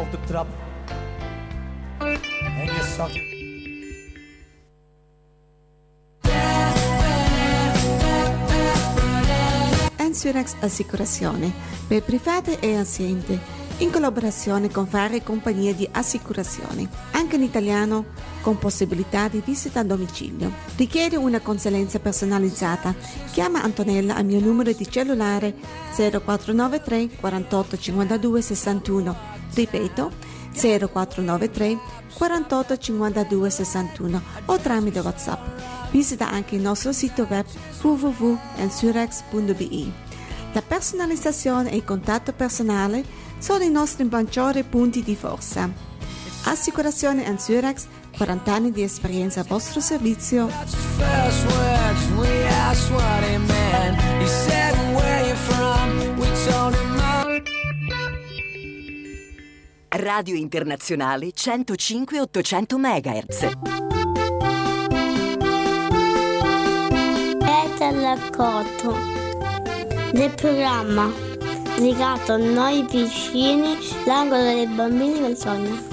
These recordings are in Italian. op de trap. En je zak. Ensurex Assicurazione per private e aziende, in collaborazione con varie compagnie di assicurazione, anche in italiano, con possibilità di visita a domicilio. Richiede una consulenza personalizzata. Chiama Antonella al mio numero di cellulare 0493 48 52 61. Ripeto 0493 48 52 61 o tramite WhatsApp. Visita anche il nostro sito web www.ensurex.be. La personalizzazione e il contatto personale sono i nostri maggiori punti di forza. Assicurazione Ensurex, 40 anni di esperienza al vostro servizio. Radio Internazionale 105,800 MHz. L'accordo del programma legato a noi vicini, l'angolo dei bambini del sogno.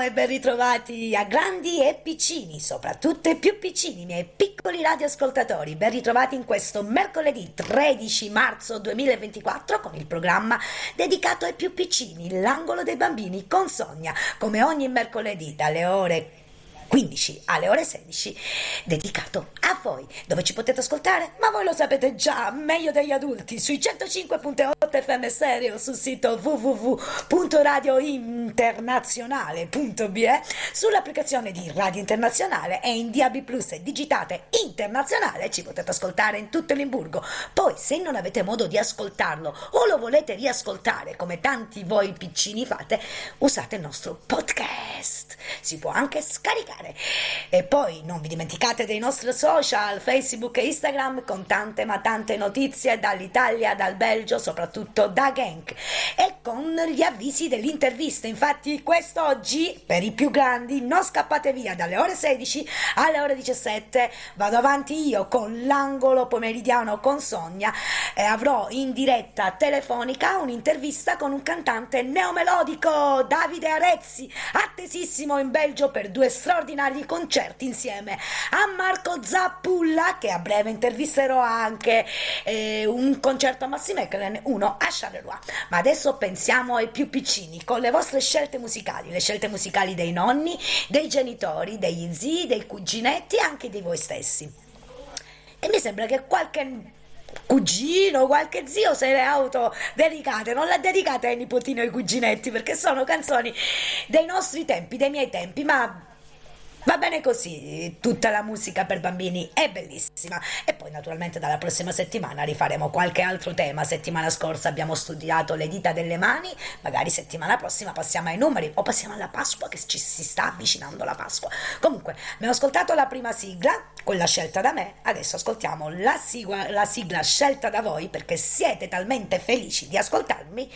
E ben ritrovati a grandi e piccini, soprattutto i più piccini, miei piccoli radioascoltatori. Ben ritrovati in questo mercoledì 13 marzo 2024 con il programma dedicato ai più piccini, l'angolo dei bambini con Sonia, come ogni mercoledì dalle ore 15 alle ore 16, dedicato a voi, dove ci potete ascoltare, ma voi lo sapete già, meglio degli adulti, sui 105.8 FM Stereo, sul sito www.radiointernazionale.be, sull'applicazione di Radio Internazionale e in DAB+, e digitate Internazionale, ci potete ascoltare in tutto Limburgo. Poi, se non avete modo di ascoltarlo o lo volete riascoltare, come tanti voi piccini fate, usate il nostro podcast, si può anche scaricare. E poi non vi dimenticate dei nostri social, Facebook e Instagram, con tante ma tante notizie dall'Italia, dal Belgio, soprattutto da Genk, e con gli avvisi dell'intervista. Infatti quest'oggi, per i più grandi, non scappate via, dalle ore 16 alle ore 17 vado avanti io con l'angolo pomeridiano con Sonia e avrò in diretta telefonica un'intervista con un cantante neomelodico, Davide Arezzi, attesissimo in Belgio per due straordinarie concerti insieme a Marco Zappulla, che a breve intervisterò anche un concerto a Maasmechelen, uno a Charleroi. Ma adesso pensiamo ai più piccini, con le vostre scelte musicali, le scelte musicali dei nonni, dei genitori, degli zii, dei cuginetti e anche di voi stessi. e mi sembra che qualche cugino, qualche zio se le auto dedicate, non la dedicate ai nipotini o ai cuginetti, perché sono canzoni dei nostri tempi, dei miei tempi, ma va bene così, tutta la musica per bambini è bellissima. E poi naturalmente dalla prossima settimana rifaremo qualche altro tema. Settimana scorsa abbiamo studiato le dita delle mani, magari settimana prossima passiamo ai numeri o passiamo alla Pasqua, che ci si sta avvicinando la Pasqua. Comunque abbiamo ascoltato la prima sigla, quella scelta da me, adesso ascoltiamo la sigla scelta da voi, perché siete talmente felici di ascoltarmi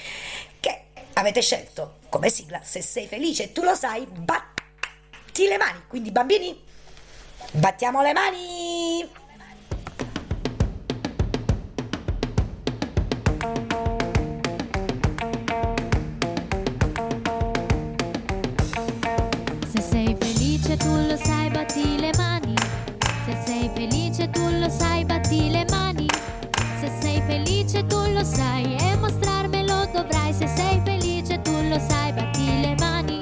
che avete scelto come sigla "Se sei felice e tu lo sai, batti le mani". Quindi bambini, battiamo le mani. Se sei felice tu lo sai, batti le mani. Se sei felice tu lo sai, batti le mani. Se sei felice tu lo sai e mostrarmelo dovrai. Se sei felice tu lo sai, batti le mani.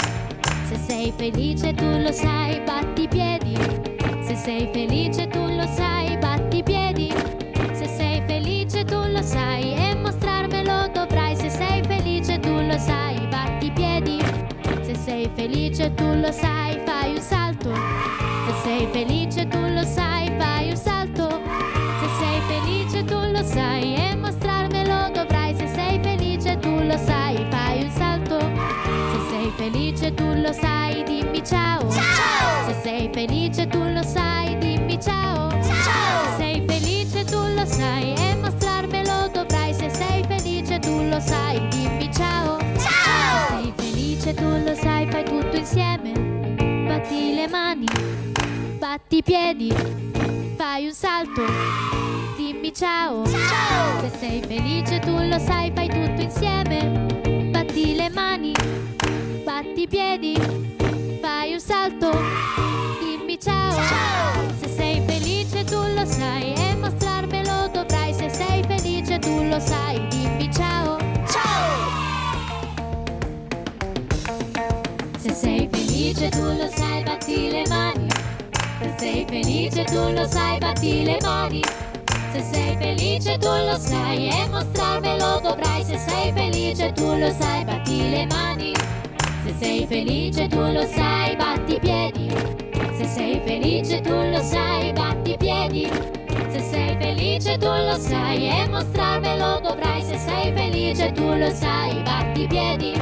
Se sei felice tu lo sai, batti i piedi. Se sei felice tu lo sai, batti i piedi. Se sei felice tu lo sai e mostrarmelo dovrai. Se sei felice tu lo sai, batti i piedi. Se sei felice tu lo sai, fai un salto. Se sei felice tu lo sai, fai un salto. Se sei felice tu lo sai e mostrarmelo dovrai. Se sei felice tu lo sai, fai un salto. Se sei felice tu lo sai, dimmi ciao. Ciao! Se sei felice tu lo sai, dimmi ciao. Ciao! Se sei felice tu lo sai e mostrarmelo dovrai. Se sei felice tu lo sai, dimmi ciao. Ciao! Se sei felice tu lo sai, fai tutto insieme. Batti le mani, batti i piedi, fai un salto, dimmi ciao. Ciao! Se sei felice tu lo sai, fai tutto insieme. Batti le mani, batti i piedi, fai un salto, dimmi ciao. Ciao. Se sei felice tu lo sai e mostrarmelo dovrai. Se sei felice tu lo sai, dimmi ciao. Ciao. Se sei felice tu lo sai, batti le mani. Se sei felice tu lo sai, batti le mani. Se sei felice tu lo sai e mostrarmelo dovrai. Se sei felice tu lo sai, batti le mani. Se sei felice tu lo sai, batti i piedi. Se sei felice tu lo sai, batti i piedi. Se sei felice tu lo sai e mostrarmelo dovrai. Se sei felice tu lo sai, batti i piedi.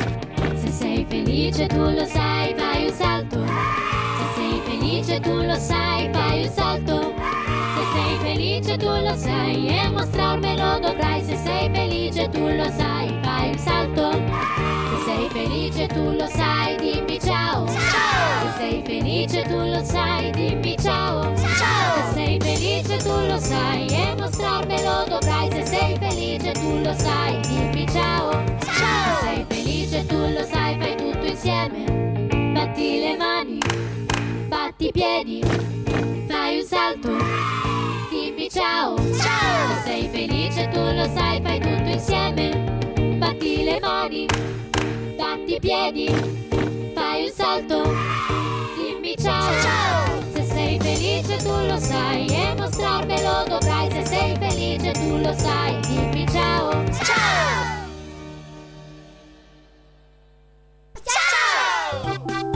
Se sei felice tu lo sai, fai un salto. Se sei felice tu lo sai, fai un salto. Se sei felice tu lo sai e mostrarmelo dovrai. Se sei felice tu lo sai, fai un salto. Se sei felice tu lo sai, dimmi ciao. Ciao. Se sei felice tu lo sai, dimmi ciao. Ciao. Se sei felice tu lo sai e mostrarmelo dovrai. Se sei felice tu lo sai, dimmi ciao. Ciao. Se sei felice tu lo sai, fai tutto insieme. Batti le mani, batti i piedi, fai un salto, dimmi ciao. Ciao. Se sei felice tu lo sai, fai tutto insieme. Batti le mani, batti i piedi, fai un salto, dimmi ciao. Ciao. Se sei felice tu lo sai e mostrarmelo dovrai. Se sei felice tu lo sai, dimmi ciao. Ciao. Ciao.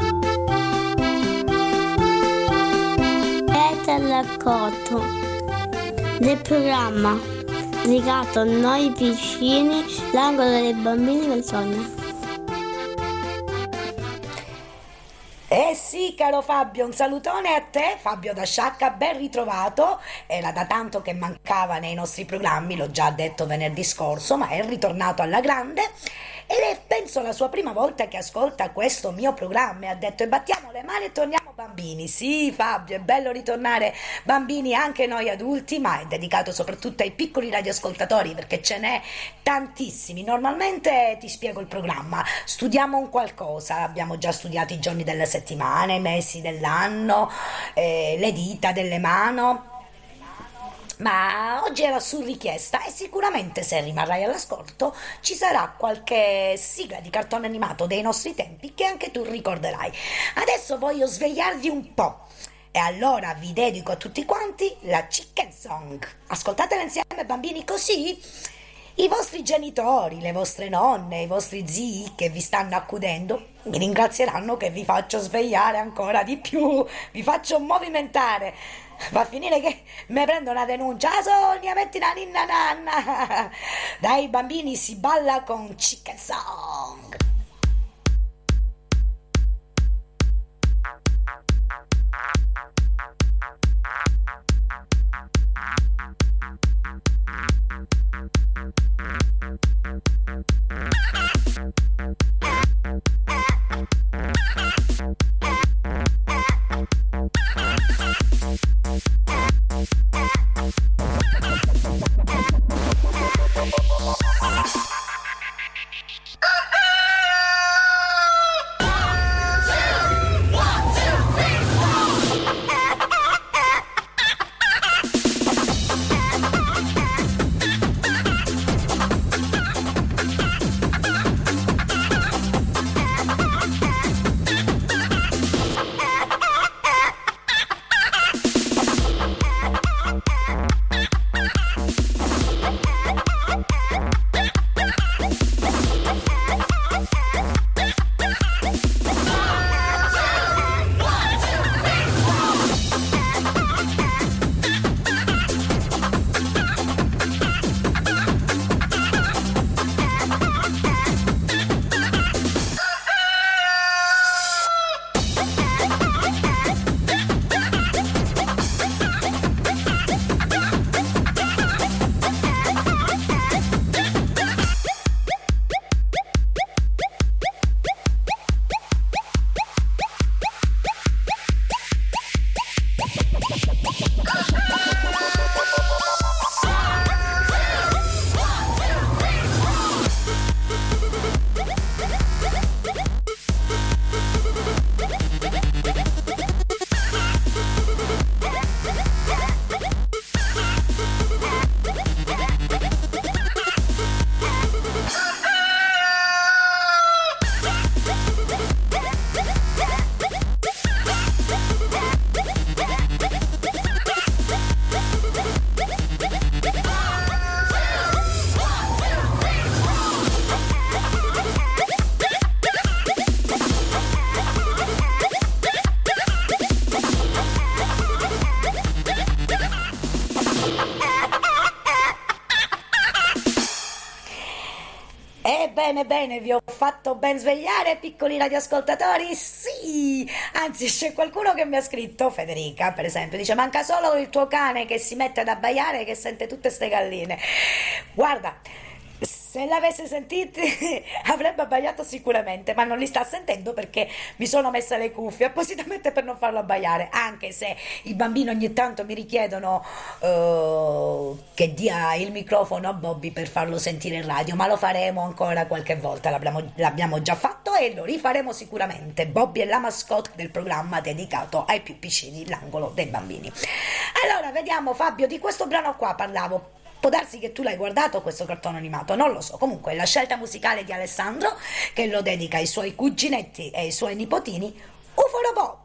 L'accordo del programma dedicato a noi piccini, l'angolo dei bambini del sogno. Eh sì, caro Fabio, un salutone a te, Fabio da Sciacca, ben ritrovato. Era da tanto che mancava nei nostri programmi, l'ho già detto venerdì scorso, ma è ritornato alla grande ed è penso la sua prima volta che ascolta questo mio programma e ha detto: e battiamo le mani e torniamo bambini. Sì Fabio, è bello ritornare bambini anche noi adulti, ma è dedicato soprattutto ai piccoli radioascoltatori, perché ce n'è tantissimi. Normalmente ti spiego il programma, studiamo un qualcosa, abbiamo già studiato i giorni della settimana, i mesi dell'anno, le dita delle mani, ma oggi era su richiesta e sicuramente se rimarrai all'ascolto ci sarà qualche sigla di cartone animato dei nostri tempi che anche tu ricorderai. Adesso voglio svegliarvi un po'. E allora vi dedico a tutti quanti la Chicken Song. Ascoltatela insieme, bambini, così i vostri genitori, le vostre nonne, i vostri zii che vi stanno accudendo mi ringrazieranno che vi faccio svegliare ancora di più, vi faccio movimentare. Va a finire che mi prendo una denuncia. Ah, Sonia, metti la ninna nanna. Dai bambini, si balla con Chicken Song. Bene, vi ho fatto ben svegliare, piccoli radioascoltatori. Sì, anzi, c'è qualcuno che mi ha scritto, Federica per esempio, dice: manca solo il tuo cane che si mette ad abbaiare, che sente tutte ste galline. Guarda, se l'avesse sentito avrebbe abbaiato sicuramente, ma non li sta sentendo perché mi sono messa le cuffie appositamente per non farlo abbaiare, anche se i bambini ogni tanto mi richiedono che dia il microfono a Bobby per farlo sentire in radio, ma lo faremo ancora qualche volta, l'abbiamo già fatto e lo rifaremo sicuramente. Bobby è la mascotte del programma dedicato ai più piccini, l'angolo dei bambini. Allora, vediamo Fabio, di questo brano qua parlavo. Può darsi che tu l'hai guardato questo cartone animato, non lo so. Comunque la scelta musicale di Alessandro, che lo dedica ai suoi cuginetti e ai suoi nipotini, UFO Robot.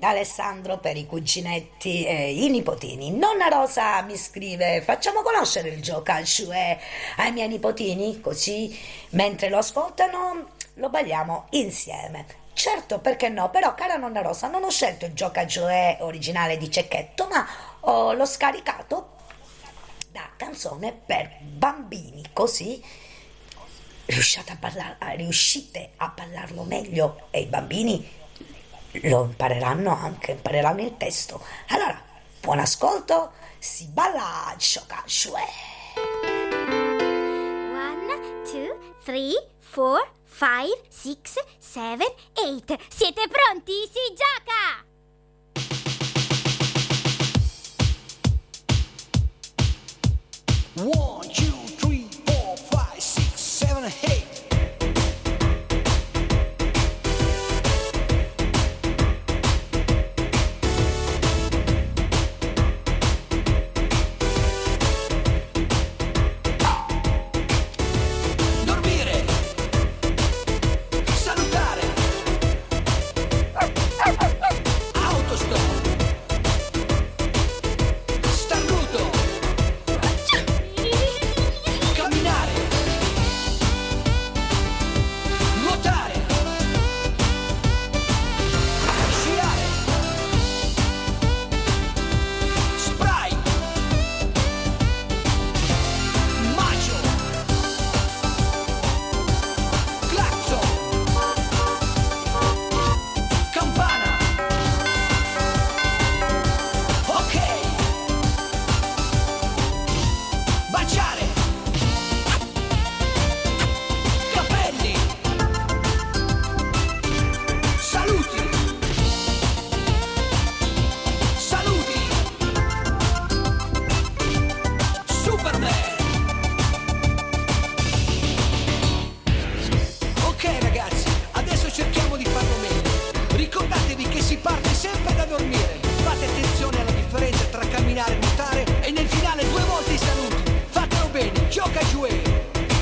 d'Alessandro per i cuginetti e i nipotini. Nonna Rosa mi scrive: facciamo conoscere il Giocalcio ai miei nipotini, così mentre lo ascoltano lo balliamo insieme. Certo, perché no? Però, cara nonna Rosa, non ho scelto il Giocalcio originale di Cecchetto, ma l'ho scaricato da Canzone per bambini, così riuscite a parlarlo meglio e i bambini lo impareranno, anche impareranno il testo. Allora, buon ascolto, si balla Giocalcio. 1, 2, 3, 4, 5, 6, 7, 8. Siete pronti? Si gioca! One, two, three, four, five, six, seven, eight.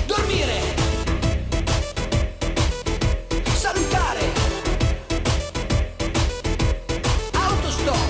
Dormire, salutare, autostop.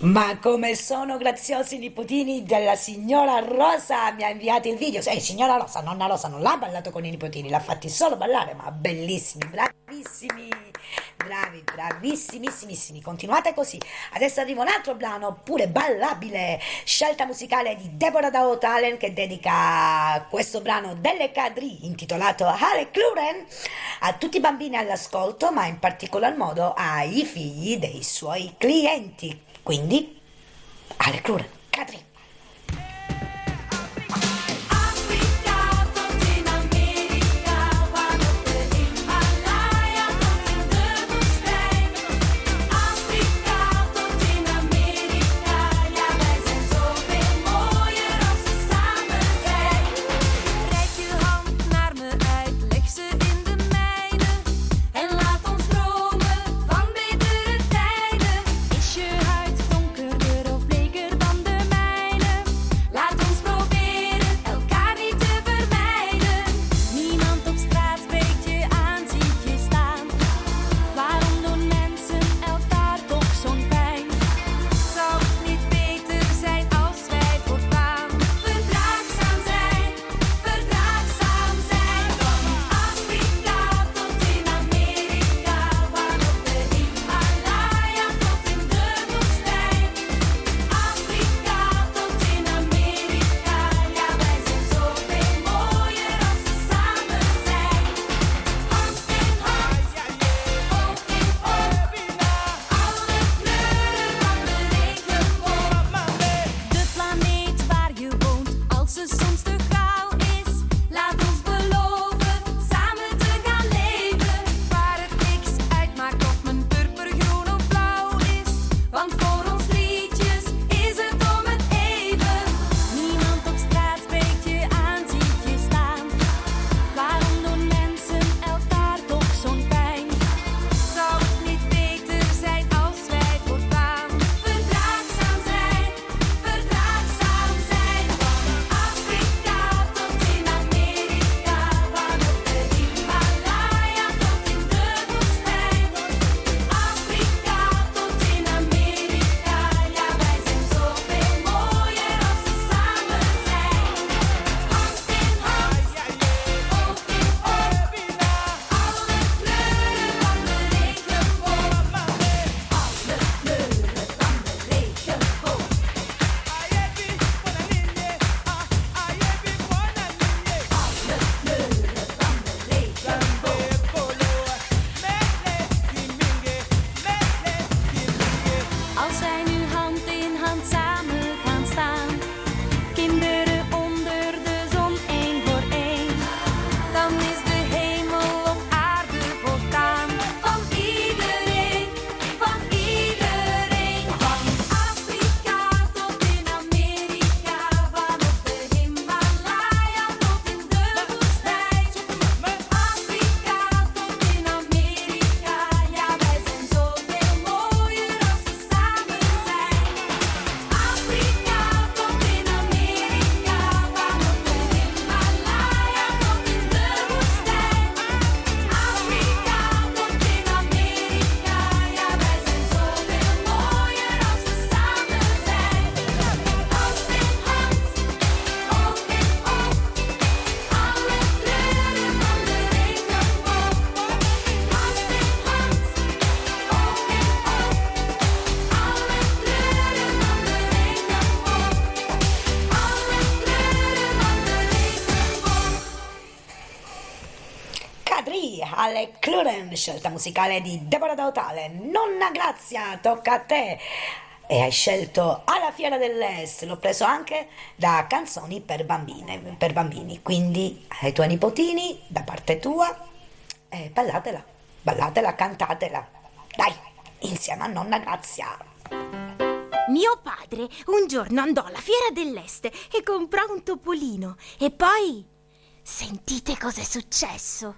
Ma come sono graziosi i nipotini della signora Rosa, mi ha inviato il video. Signora Rosa, nonna Rosa non l'ha ballato con i nipotini, l'ha fatti solo ballare, ma bellissimi, bravissimi, bravi, bravissimissimi. Continuate così. Adesso arriva un altro brano, pure ballabile, scelta musicale di Deborah Do Talent, che dedica questo brano delle Cadri, intitolato Alle Kleuren, a tutti i bambini all'ascolto, ma in particolar modo ai figli dei suoi clienti. Quindi, Alle Kleuren, Cadri. Alle Kleuren, scelta musicale di Deborah Do Talent. Nonna Grazia, tocca a te. E hai scelto Alla Fiera dell'Est, l'ho preso anche da canzoni per bambini, quindi ai tuoi nipotini, da parte tua, ballatela, ballatela, cantatela, dai, insieme a Nonna Grazia. Mio padre un giorno andò alla Fiera dell'Est e comprò un topolino e poi sentite cos'è successo.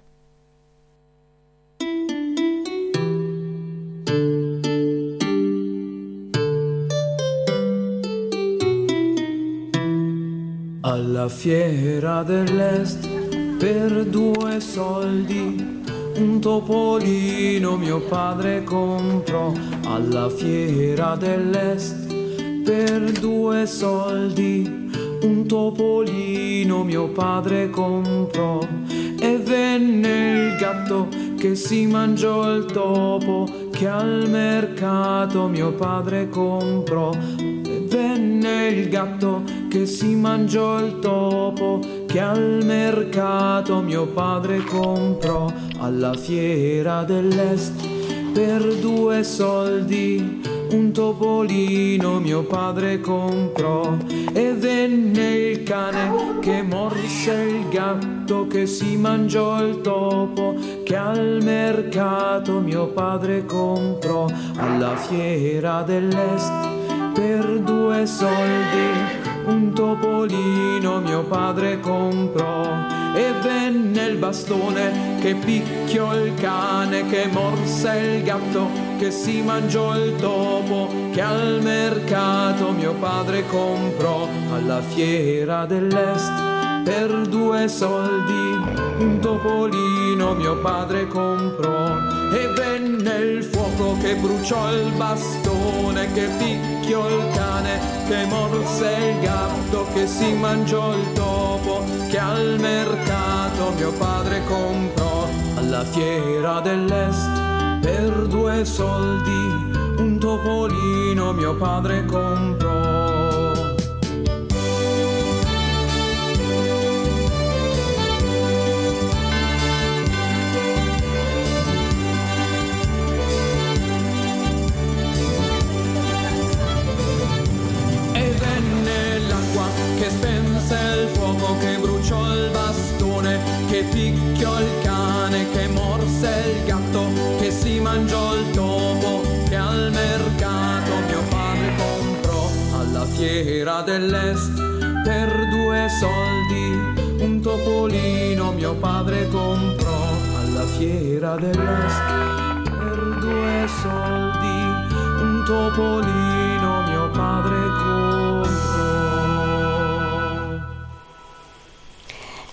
Alla Fiera dell'Est per 2 soldi un topolino mio padre comprò. Alla Fiera dell'Est per 2 soldi un topolino mio padre comprò. E venne il gatto che si mangiò il topo che al mercato mio padre comprò. E venne il gatto che si mangiò il topo che al mercato mio padre comprò. Alla Fiera dell'Est per 2 soldi un topolino mio padre comprò. E venne il cane che morse il gatto che si mangiò il topo che al mercato mio padre comprò. Alla Fiera dell'Est per 2 soldi un topolino mio padre comprò. E venne il bastone che picchiò il cane che morse il gatto che si mangiò il topo che al mercato mio padre comprò. Alla Fiera dell'Est per 2 soldi un topolino mio padre comprò. E venne il fuoco che bruciò il bastone che picchiò il cane che morse il gatto che si mangiò il topo che al mercato mio padre comprò. Alla Fiera dell'Est per 2 soldi un topolino mio padre comprò. Che bruciò il bastone, che picchiò il cane, che morse il gatto, che si mangiò il topo, che al mercato mio padre comprò. Alla Fiera dell'Est per 2 soldi un topolino mio padre comprò. Alla Fiera dell'Est per 2 soldi un topolino mio padre comprò.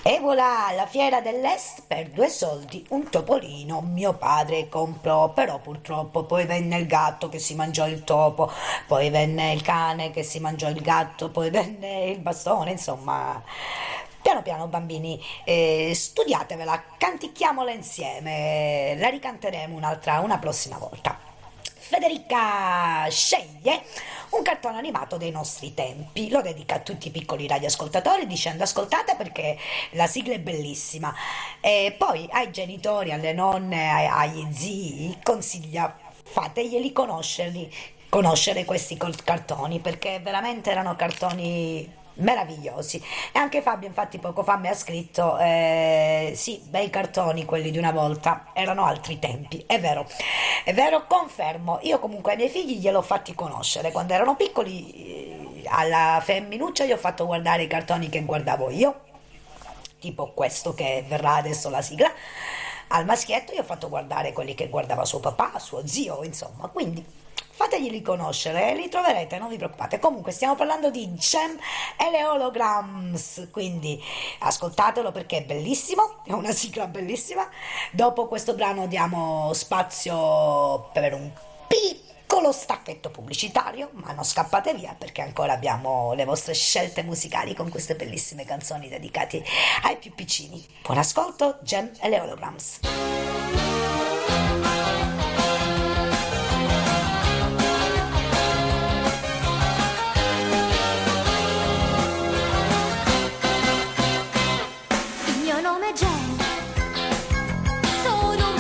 E voilà, la Fiera dell'Est per 2 soldi un topolino mio padre comprò. Però purtroppo poi venne il gatto che si mangiò il topo, poi venne il cane che si mangiò il gatto, poi venne il bastone, insomma. Piano piano bambini, studiatevela, canticchiamola insieme, la ricanteremo una prossima volta. Federica sceglie un cartone animato dei nostri tempi, lo dedica a tutti i piccoli radioascoltatori dicendo ascoltate perché la sigla è bellissima, e poi ai genitori, alle nonne, agli zii consiglia fateglieli conoscere questi cartoni perché veramente erano cartoni meravigliosi. E anche Fabio infatti poco fa mi ha scritto sì, bei cartoni quelli di una volta, erano altri tempi, è vero, confermo. Io comunque ai miei figli gliel'ho fatti conoscere quando erano piccoli, alla femminuccia gli ho fatto guardare i cartoni che guardavo io, tipo questo che verrà adesso la sigla, al maschietto gli ho fatto guardare quelli che guardava suo papà, suo zio, insomma, quindi fateglieli conoscere, li troverete, non vi preoccupate. Comunque stiamo parlando di Gem e le Holograms, quindi ascoltatelo perché è bellissimo, è una sigla bellissima. Dopo questo brano diamo spazio per un piccolo stacchetto pubblicitario, ma non scappate via perché ancora abbiamo le vostre scelte musicali con queste bellissime canzoni dedicate ai più piccini. Buon ascolto, Gem e le Holograms. Sono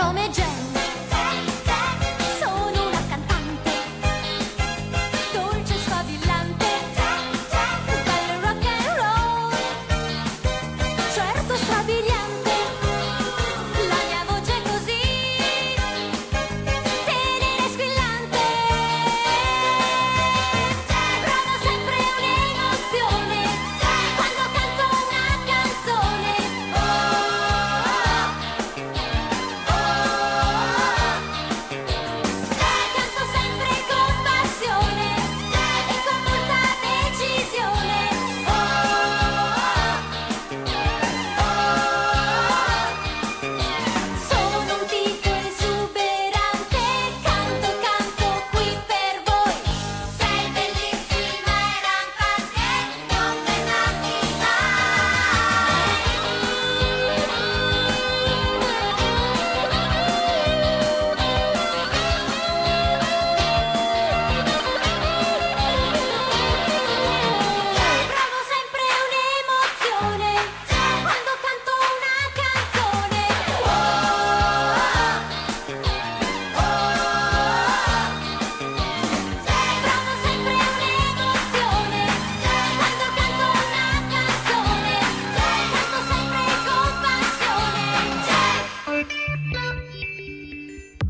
nome è Gem. Sono una cantante dolce e sfavillante, un bel rock and roll, certo strabiliante. La mia voce è così tenera e squillante, provo sempre un'emozione quando canto una canzone. Canto sempre con passione e con molta decisione. Sono un tipo esuberante, canto qui per voi. Sei bellissima e rampante, non pensarti mai. Provo sempre un'emozione quando canto una canzone. Provo sempre un'emozione quando canto una canzone. Canto sempre con passione.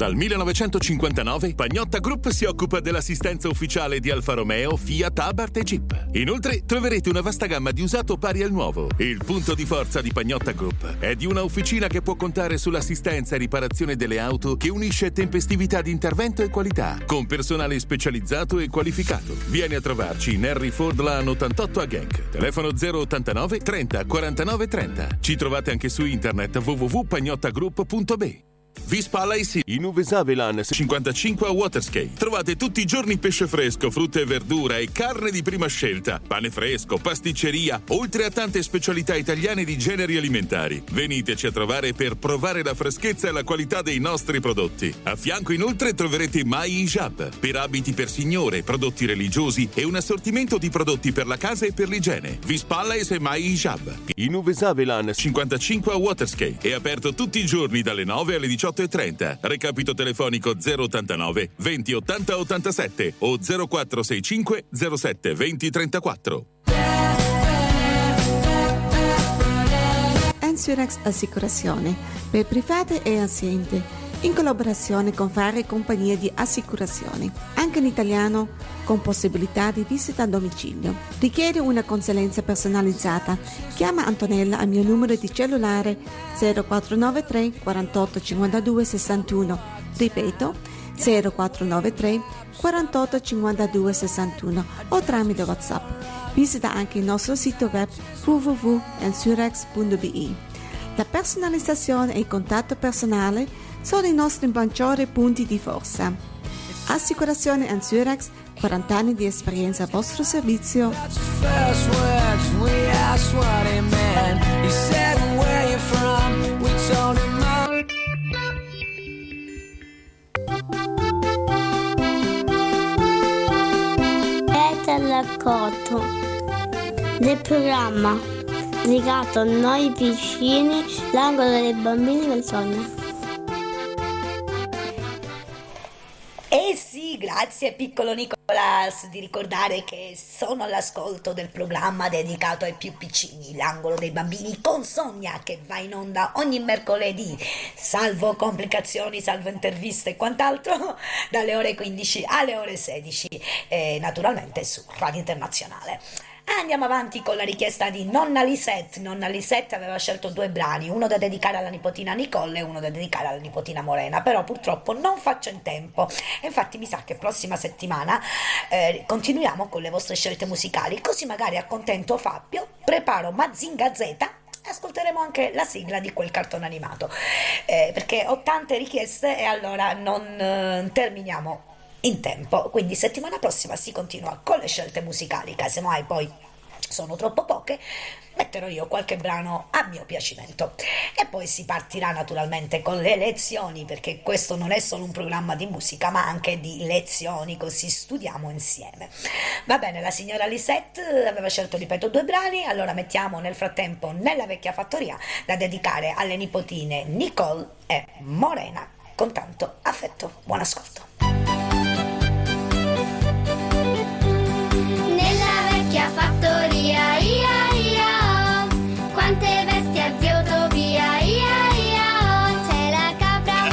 Dal 1959 Pagnotta Group si occupa dell'assistenza ufficiale di Alfa Romeo, Fiat, Abarth e Jeep. Inoltre troverete una vasta gamma di usato pari al nuovo. Il punto di forza di Pagnotta Group è di una officina che può contare sull'assistenza e riparazione delle auto, che unisce tempestività di intervento e qualità, con personale specializzato e qualificato. Vieni a trovarci in Harry Ford Lan 88 a Genk. Telefono 089 30 49 30. Ci trovate anche su internet www.pagnottagroup.be. Vispala in Uvesavelan 55 a Waterskay. Trovate tutti i giorni pesce fresco, frutta e verdura e carne di prima scelta, pane fresco, pasticceria, oltre a tante specialità italiane di generi alimentari. Veniteci a trovare per provare la freschezza e la qualità dei nostri prodotti. A fianco inoltre troverete My Hijab, per abiti per signore, prodotti religiosi e un assortimento di prodotti per la casa e per l'igiene. Vispala e My Hijab in Uvesavelan 55 a Waterskay è aperto tutti i giorni dalle 9 alle 18:30. Recapito telefonico 089 20 80 87 o 0465 07 20 34. Ensurex Assicurazione per private e aziende, in collaborazione con varie compagnie di assicurazioni, anche in italiano, con possibilità di visita a domicilio. Richiede una consulenza personalizzata. Chiama Antonella al mio numero di cellulare 0493 48 52 61. Ripeto 0493 48 52 61 o tramite WhatsApp. Visita anche il nostro sito web www.ensurex.be. La personalizzazione e il contatto personale sono i nostri maggiori punti di forza. Assicurazione Ensurex, 40 anni di esperienza a vostro servizio. Peter Cotto, del programma legato a noi vicini, l'angolo dei bambini del sogno. Eh sì, grazie piccolo Nicolas di ricordare che sono all'ascolto del programma dedicato ai più piccini, l'angolo dei bambini con Sonia, che va in onda ogni mercoledì, salvo complicazioni, salvo interviste e quant'altro, dalle ore 15 alle ore 16, naturalmente su Radio Internazionale. Andiamo avanti con la richiesta di Nonna Lisette. Nonna Lisette aveva scelto due brani, uno da dedicare alla nipotina Nicole e uno da dedicare alla nipotina Morena, però purtroppo non faccio in tempo. Infatti mi sa che prossima settimana continuiamo con le vostre scelte musicali, così magari accontento Fabio, preparo Mazinga Z, ascolteremo anche la sigla di quel cartone animato, perché ho tante richieste e allora non terminiamo in tempo, quindi settimana prossima si continua con le scelte musicali, casemai poi sono troppo poche, metterò io qualche brano a mio piacimento. E poi si partirà naturalmente con le lezioni, perché questo non è solo un programma di musica ma anche di lezioni, così studiamo insieme. Va bene, la signora Lisette aveva scelto, ripeto, 2 brani, allora mettiamo nel frattempo Nella vecchia fattoria, da dedicare alle nipotine Nicole e Morena. Con tanto affetto, buon ascolto. Nella vecchia fattoria, ia ia, quante bestie a zio Tobia, ia ia, c'è la capra,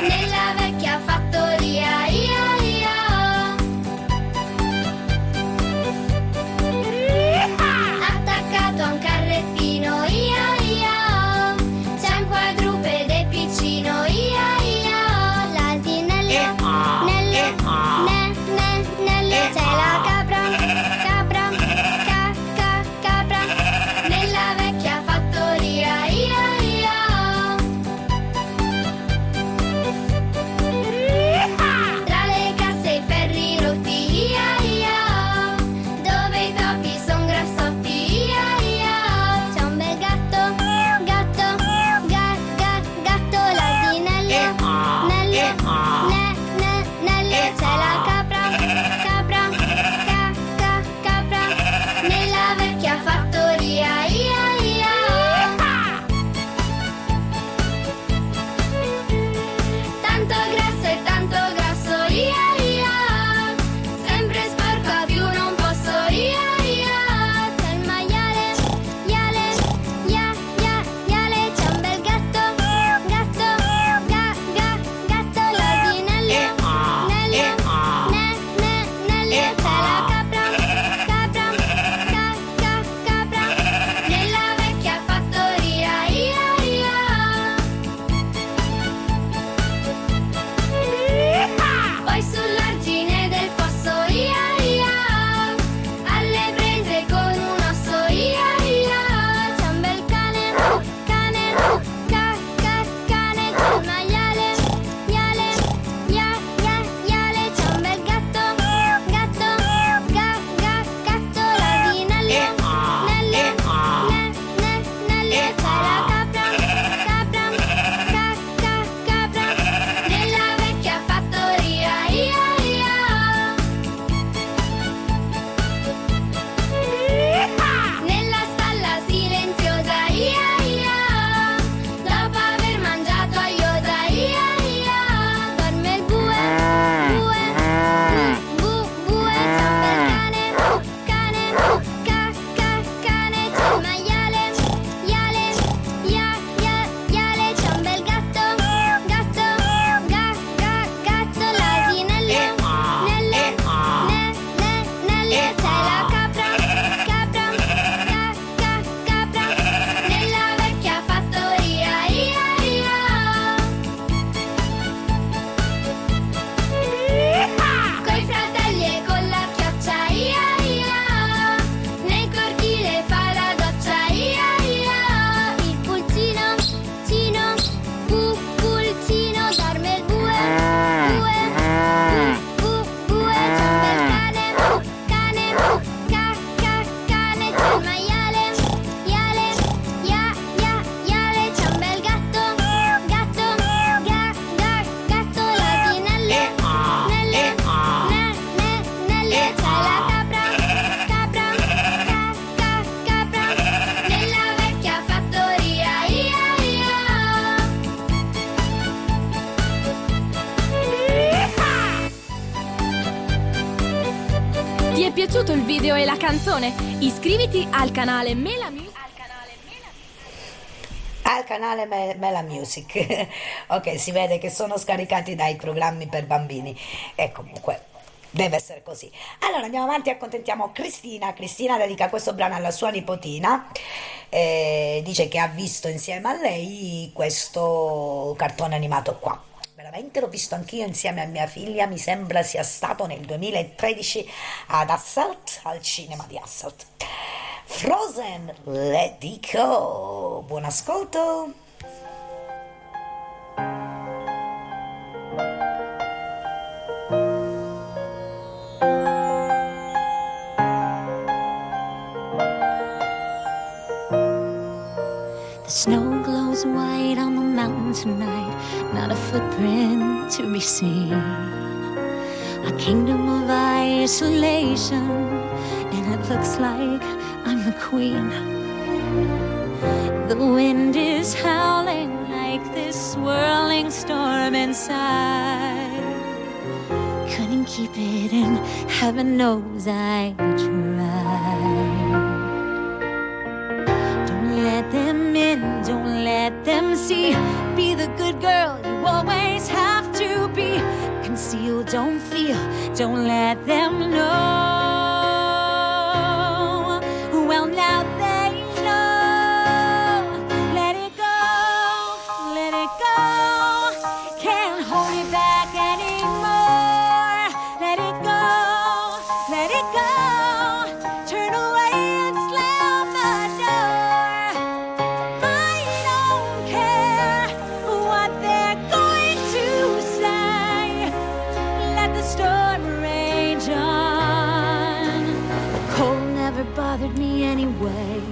nella vecchia fattoria, ia ia. Attaccato a un carrettino, ia ia, c'è un quadrupede piccino, ia ia, l'asinella. E la canzone, iscriviti al canale Mela Music. Mela Music. Ok, si vede che sono scaricati dai programmi per bambini e comunque deve essere così. Allora andiamo avanti e accontentiamo Cristina. Cristina dedica questo brano alla sua nipotina, dice che ha visto insieme a lei questo cartone animato qua. Veramente l'ho visto anch'io insieme a mia figlia, mi sembra sia stato nel 2013 ad Assault, al cinema di Assault. Frozen, Let It Go. Buon ascolto. The snow glows white on the mountain tonight, not a footprint to be seen. A kingdom of isolation, and it looks like I'm the queen. The wind is howling like this swirling storm inside. Couldn't keep it in, heaven knows I tried. Don't let them in, don't let them see. Be the good girl you always have to be. Conceal, don't feel, don't let them know. Well, now they know. Let it go, let it go. Can't hold it back anymore. Let it go, let it go. Turn away and slam the door. I don't care what they're going to say. Let the storm rage on. The cold never bothered me anyway.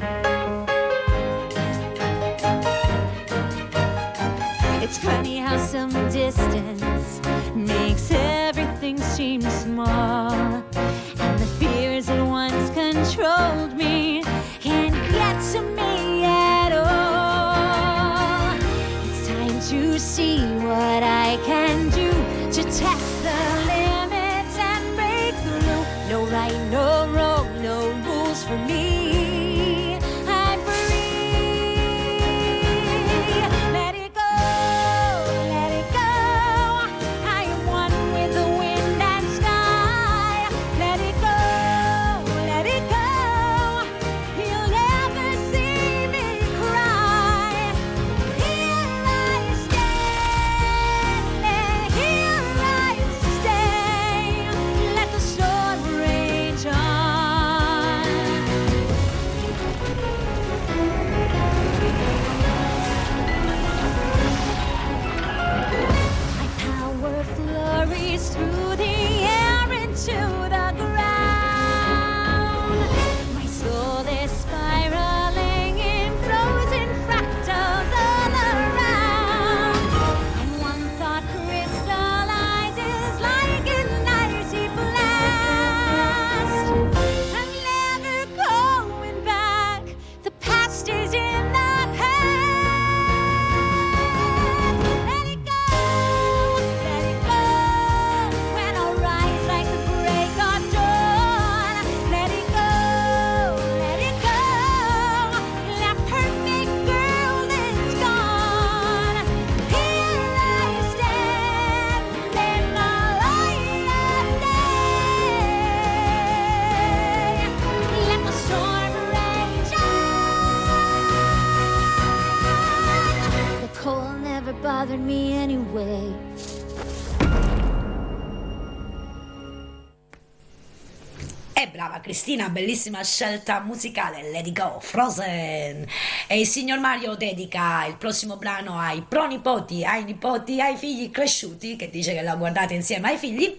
It's funny how some distance makes everything seem small, and the fears that once controlled me can't get to me at all. It's time to see what I can do, to test the limits and break through. No right, no wrong, no rules for me. I'm free. Let it go, let it go. I am one with the wind and sky. Let it go, let it go. You'll never see me cry. Here I stand, here I stay. Let the storm rage on. My power flurries through the air into the ground. My soul is spiraling in frozen fractals all around. And one thought crystallizes like an icy blast. I'm never going back. The past is in the past. Let it go, let it go. When I rise like the break of dawn. Let it go, let it go. That perfect girl is gone. Here I stand, and all I am day. Let the storm rage on. The cold never bothered me anyway. E brava Cristina, bellissima scelta musicale, Let It Go, Frozen. E il signor Mario dedica il prossimo brano ai pronipoti, ai nipoti, ai figli cresciuti, che dice che la guardate insieme ai figli.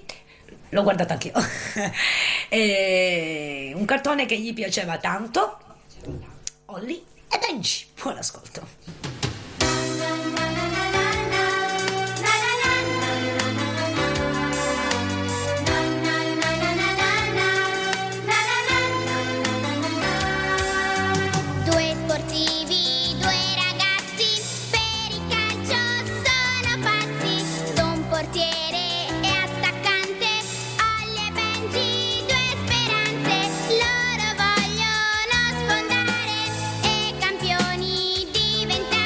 L'ho guardato anch'io. E un cartone che gli piaceva tanto, Olli e Benji. Buon ascolto. Due sportivi, due ragazzi, per il calcio sono pazzi. Son portiere e attaccante, Olli e Benji, due speranze. Loro vogliono sfondare e campioni diventare.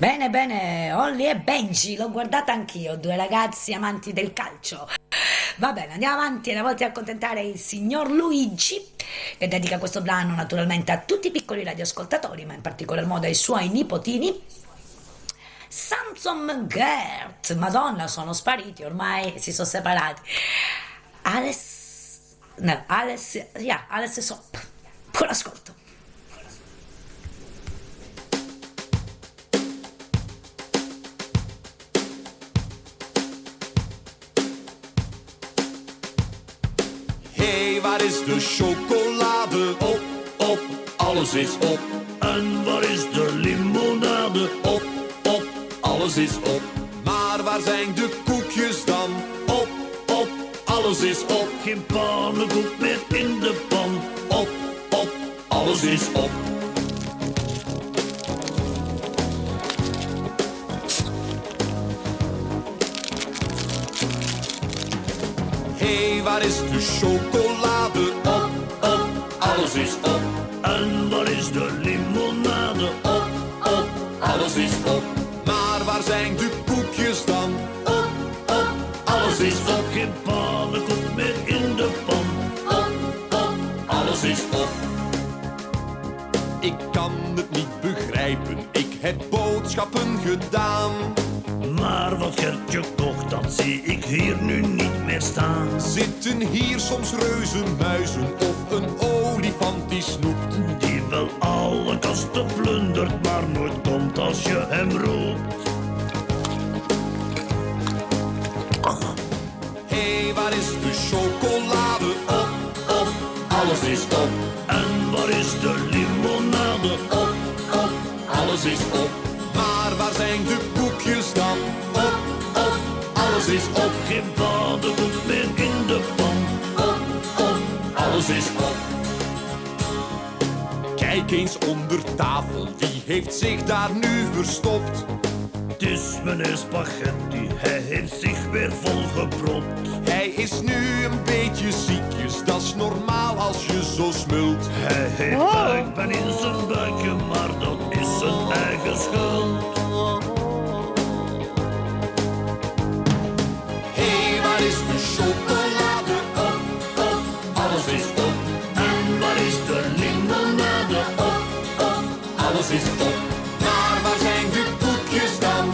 Bene, bene, Olly e Benji, l'ho guardata anch'io, due ragazzi amanti del calcio. Va bene, andiamo avanti, una volta a accontentare il signor Luigi, che dedica questo brano naturalmente a tutti i piccoli radioascoltatori, ma in particolar modo ai suoi nipotini. Samson Gert, madonna, sono spariti, ormai si sono separati. Alex Sop, buon ascolto. Hey, waar is de chocolade? Op, op, alles is op. En waar is de limonade? Op, op, alles is op. Maar waar zijn de koekjes dan? Op, op, alles is op. Geen pannenkoek meer in de pan. Op, alles is op. Hey, waar is de chocolade? Op, op, alles is op. En waar is de limonade? Op, alles is op. Maar waar zijn de koekjes dan? Op, alles is op. Geen pannenkoek meer in de pan. Op, alles is op. Ik kan het niet begrijpen, ik heb boodschappen gedaan. Maar wat Gertje kocht, dat zie ik hier nu niet meer staan. Zitten hier soms reuzenmuizen of een olifant die snoept? Die wel alle kasten plundert, maar nooit komt als je hem roept. Hey, waar is de chocolade? Op, alles is op. En waar is de limonade? Op, alles is op. Maar waar zijn de koekjes dan? Op, alles is op. Geen pannenkoek meer in de pan. Op, alles is op. Kijk eens onder tafel, wie heeft zich daar nu verstopt? Het is meneer Spaghetti, hij heeft zich weer volgepropt. Hij is nu een beetje ziekjes, dat is normaal als je zo smult. Hij heeft buikpijn in zijn buikje, maar dat is zijn eigen schuld. Hey, waar is de chocolade? Op, alles is op. En waar is de limonade? Op, alles is op. Maar waar zijn de koekjes dan?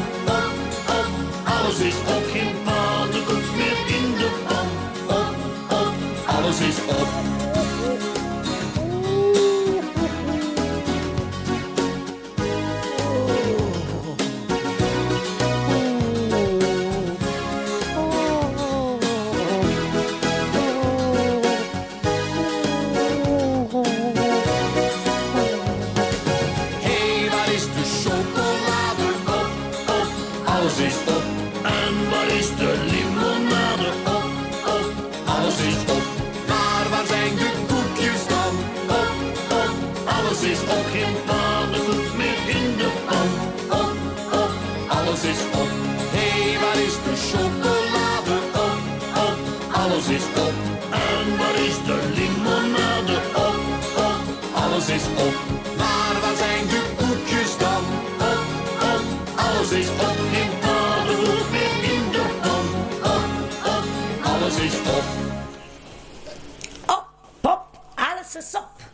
Op, alles is op. Geen pannenkoek meer in de pan. Op, alles is op.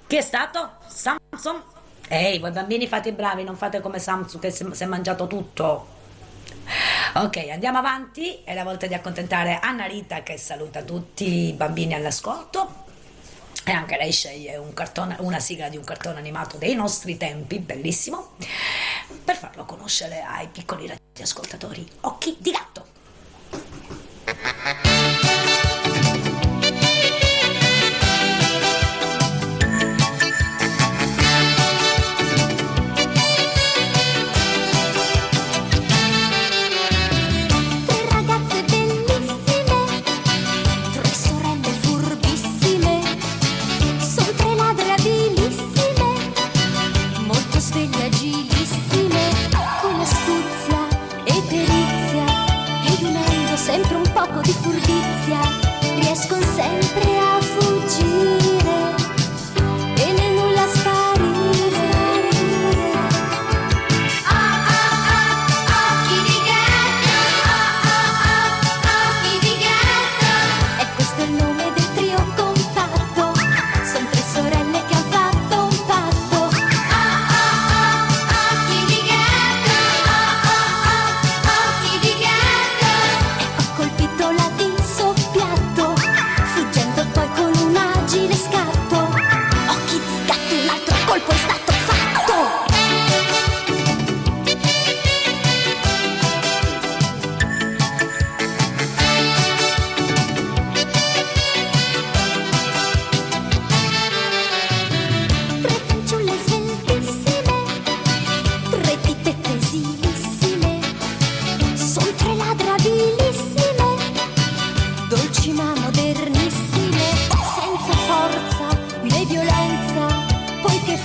Chi è stato? Samson? Ehi, voi bambini fate i bravi, non fate come Samson che si è mangiato tutto. Ok, andiamo avanti, è la volta di accontentare Anna Rita, che saluta tutti i bambini all'ascolto. E anche lei sceglie una sigla di un cartone animato dei nostri tempi, bellissimo, per farlo conoscere ai piccoli radioascoltatori. Occhi di gatto. Sempre un poco di furbizia.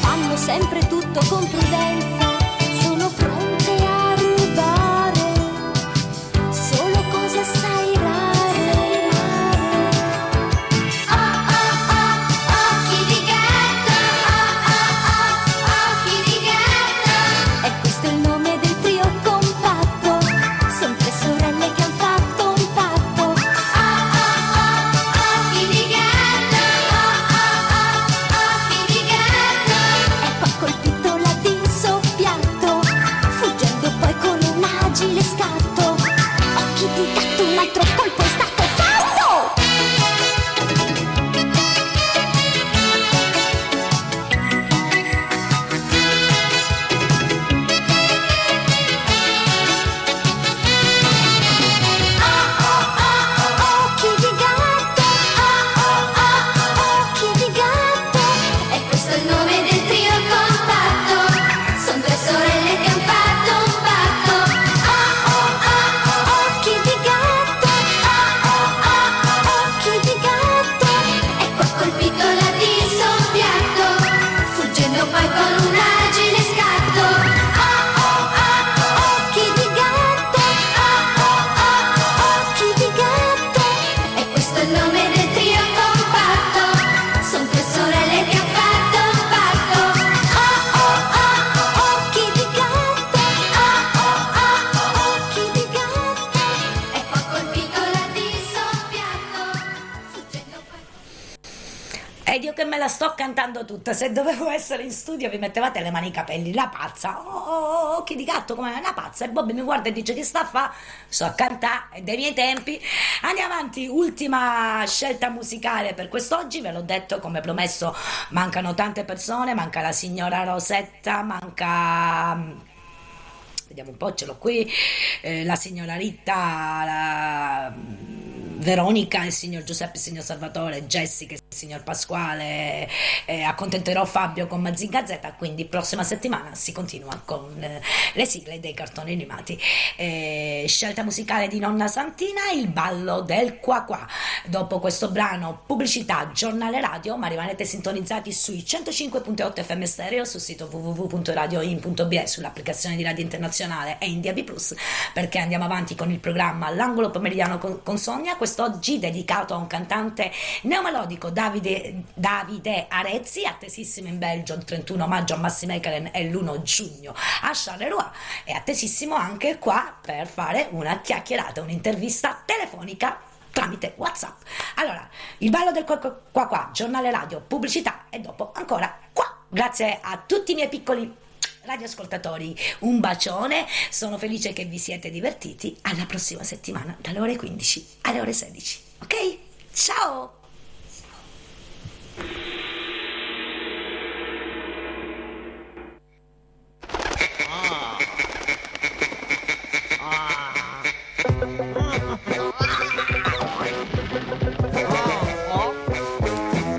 fanno sempre tutto con prudenza. Sono pronte a rubare solo cose assai rare. Oh oh oh, occhi di gatto. Oh oh oh, occhi di gatto. E questo è il nome del trio compatto. Sono tre sorelle che han fatto un patto. Oh oh oh, occhi di gatto. Oh oh oh, occhi di gatto. E poi colpito la d'inso piatto, fuggendo poi con un agile scatto. Occhi di gatto, un altro colpo è stato fatto. Oh oh oh, occhi di gatto. Oh oh oh, occhi di gatto. E questo è il nome del trio compatto. Sono tre sorelle che han fatto un patto. Oh oh oh, occhi di gatto. Oh oh oh, occhi di gatto. E qua colpito la disso piatto, fuggendo poi con un agile scatto. Oh oh oh, occhi di gatto. Oh oh oh, occhi di gatto. E questo è il nome del trio compatto. Sono tre sorelle che han fatto un patto. Oh oh oh, occhi di gatto. Oh oh oh, occhi di gatto. E poi colpito la disso piatto, fuggendo poi. Ed io che me la sto cantando tutta, se dovevo essere in studio vi mettevate le mani ai capelli, la pazza, oh, oh, oh, occhi di gatto come una pazza, e Bobby mi guarda e dice che sta a fa? So a cantare, è dei miei tempi. Andiamo avanti, ultima scelta musicale per quest'oggi, ve l'ho detto come promesso, mancano tante persone, manca la signora Rosetta, manca... Vediamo un po', ce l'ho qui, la signora Ritta, Veronica, il signor Giuseppe, il signor Salvatore, Jessica, il signor Pasquale, accontenterò Fabio con Mazinga Z, quindi prossima settimana si continua con le sigle dei cartoni animati. Scelta musicale di Nonna Santina, il ballo del qua qua. Dopo questo brano pubblicità, giornale radio, ma rimanete sintonizzati sui 105.8 FM stereo, sul sito www.radioin.be, sull'applicazione di Radio Internazionale e in DAB+, perché andiamo avanti con il programma L'angolo pomeridiano con Sonia, quest'oggi dedicato a un cantante neomelodico, Davide Arezzi, attesissimo in Belgio il 31 maggio a Maasmechelen e l'1 giugno a Charleroi, e attesissimo anche qua per fare una chiacchierata, un'intervista telefonica tramite WhatsApp. Allora, il ballo del qua qua, giornale radio, pubblicità e dopo ancora qua. Grazie a tutti i miei piccoli radioascoltatori, un bacione, sono felice che vi siete divertiti, alla prossima settimana dalle ore 15 alle ore 16, ok? Ciao!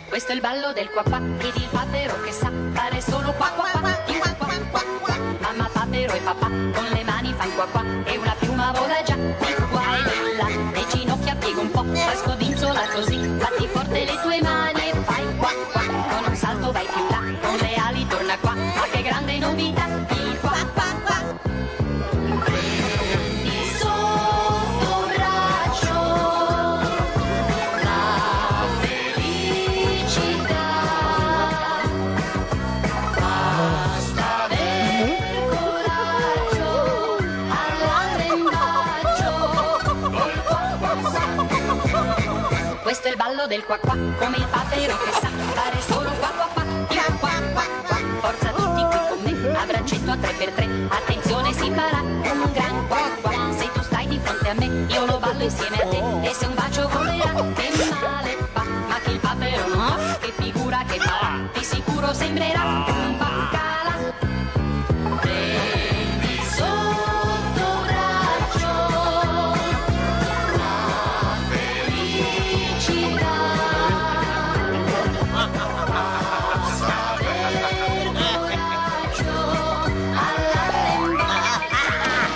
Questo è il ballo del qua qua, ed il papero che sa fare solo qua qua qua. Mamma, papero e papà con le mani fan qua qua, e una piuma vola già di qua e di là, le ginocchia piega un po', fai scodinzola così, batti forte le tue mani e fai qua qua, con un salto vai più là, con le ali torna qua, ma che grande novità, di qua qua qua. Il sottobraccio, la felicità, basta avere coraggio, all'arrembaggio, col corpo sano. Questo è il ballo del qua qua, come il papero che sa fare solo qua qua qua, di qua qua qua. Forza tutti qui con me, a braccetto a 3x3, attenzione si farà un gran qua qua. Se tu stai di fronte a me, io lo ballo insieme a te, e se un bacio volerà, che male fa, ma che il papero non fa, che figura che farà, di sicuro sembrerà un baccalà. Prendi il sottobraccio, la felicità, basta aver coraggio, all'arrembaggio.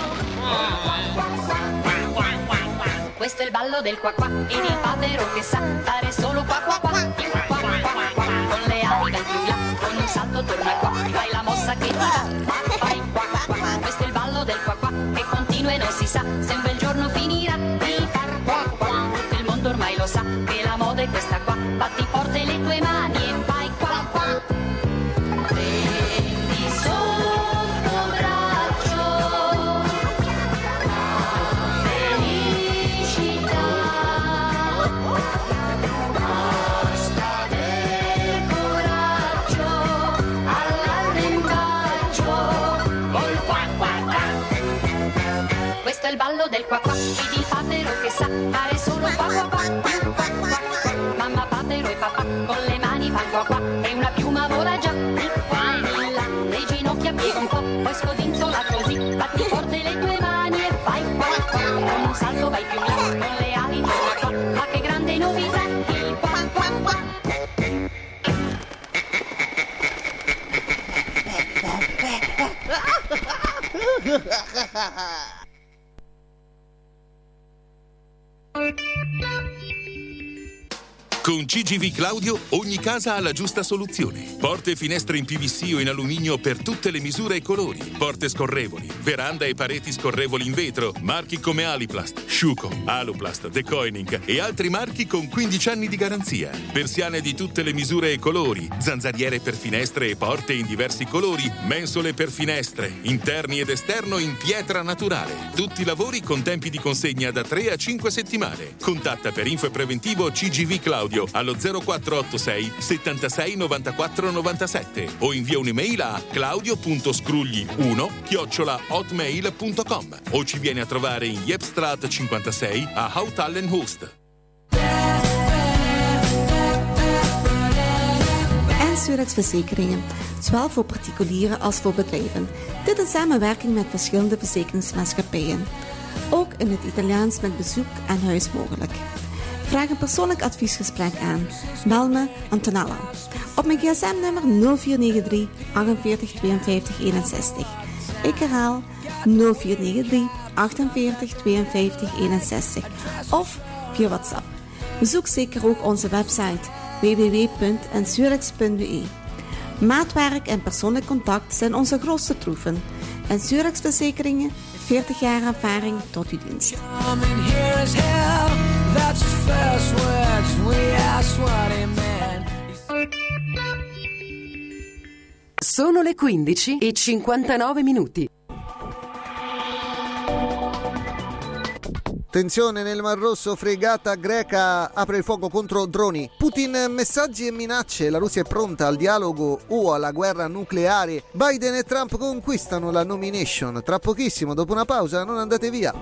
Questo è il ballo del qua qua, ed il papero che sa fare solo qua qua qua, di qua qua qua, con le ali va più là, con un salto torna qua, qua, fai la mossa che ti va, fai qua, qua, questo è il ballo del qua, qua, che continua e non si sa se un bel giorno finirà di far qua, qua. Tutto il mondo ormai lo sa che la moda è questa qua, batti forte le tue mani e fai qua, qua. Prendi sotto braccio la felicità. Il ballo del qua qua, ed il papero che sa fare solo qua qua qua. Mamma papero e papà con le mani fan qua qua, e una piuma vola già di qua e di là. Le ginocchia piega un po', poi scodinzola così, batti forte le tue mani e vai qua qua. Con un salto vai più là, con le ali torna qua, ma che grande novità il qua qua qua. Con CGV Claudio ogni casa ha la giusta soluzione. Porte e finestre in PVC o in alluminio per tutte le misure e colori. Porte scorrevoli, veranda e pareti scorrevoli in vetro. Marchi come Aliplast, Sciuco, Aluplast, Decoining e altri marchi con 15 anni di garanzia. Persiane di tutte le misure e colori. Zanzariere per finestre e porte in diversi colori. Mensole per finestre, interni ed esterno in pietra naturale. Tutti lavori con tempi di consegna da 3 a 5 settimane. Contatta per info e preventivo CGV Claudio allo 0486 76 94 97 o invia un'email a claudio.scrugli1@hotmail.com o ci viene a trovare in Jepstraat 56 a Houtallenhorst. Ensurex Verzekeringen, zowel voor particulieren als voor bedrijven. Dit in samenwerking met verschillende verzekeringsmaatschappijen. Ook in het Italiaans met bezoek aan huis mogelijk. Vraag een persoonlijk adviesgesprek aan. Bel me Antonella op mijn gsm-nummer 0493 48 52 61. Ik herhaal 0493 48 52 61 of via WhatsApp. Bezoek zeker ook onze website www.ensurex.be. Maatwerk en persoonlijk contact zijn onze grootste troeven. Ensurex Verzekeringen, 40 jaar ervaring tot uw dienst. Sono le 15:59. Tensione nel Mar Rosso, fregata greca apre il fuoco contro droni. Putin, messaggi e minacce, la Russia è pronta al dialogo o alla guerra nucleare. Biden e Trump conquistano la nomination. Tra pochissimo, dopo una pausa, non andate via.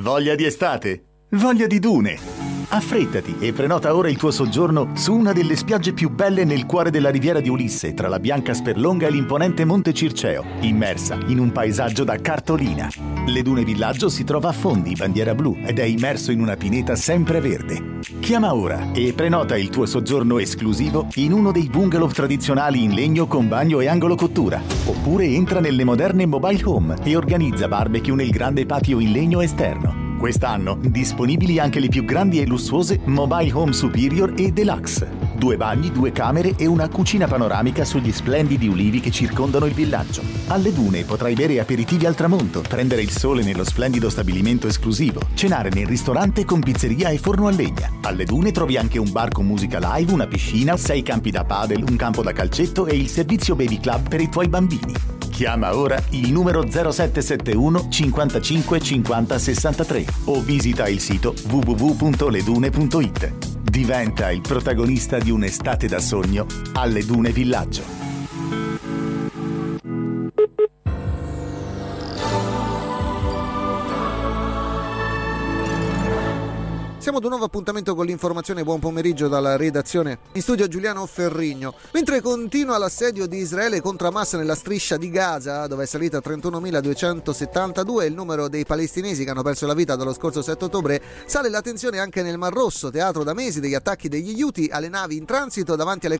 Voglia di estate? Voglia di dune? Affrettati e prenota ora il tuo soggiorno su una delle spiagge più belle nel cuore della riviera di Ulisse, tra la bianca Sperlonga e l'imponente Monte Circeo, immersa in un paesaggio da cartolina. Le Dune Villaggio si trova a Fondi, Bandiera Blu, ed è immerso in una pineta sempreverde. Chiama ora e prenota il tuo soggiorno esclusivo in uno dei bungalow tradizionali in legno con bagno e angolo cottura, oppure entra nelle moderne mobile home e organizza barbecue nel grande patio in legno esterno. Quest'anno disponibili anche le più grandi e lussuose Mobile Home Superior e Deluxe. 2 bagni, 2 camere e una cucina panoramica sugli splendidi ulivi che circondano il villaggio. Alle Dune potrai bere aperitivi al tramonto, prendere il sole nello splendido stabilimento esclusivo, cenare nel ristorante con pizzeria e forno a legna. Alle Dune trovi anche un bar con musica live, una piscina, 6 campi da padel, un campo da calcetto e il servizio baby club per i tuoi bambini. Chiama ora il numero 0771 55 50 63 o visita il sito www.ledune.it. Diventa il protagonista di un'estate da sogno alle Dune Villaggio. Siamo ad un nuovo appuntamento con l'informazione. Buon pomeriggio dalla redazione. In studio Giuliano Ferrigno. Mentre continua l'assedio di Israele contro Hamas nella striscia di Gaza, dove è salita a 31.272 il numero dei palestinesi che hanno perso la vita dallo scorso 7 ottobre, sale la tensione anche nel Mar Rosso, teatro da mesi degli attacchi degli Houthi alle navi in transito davanti alle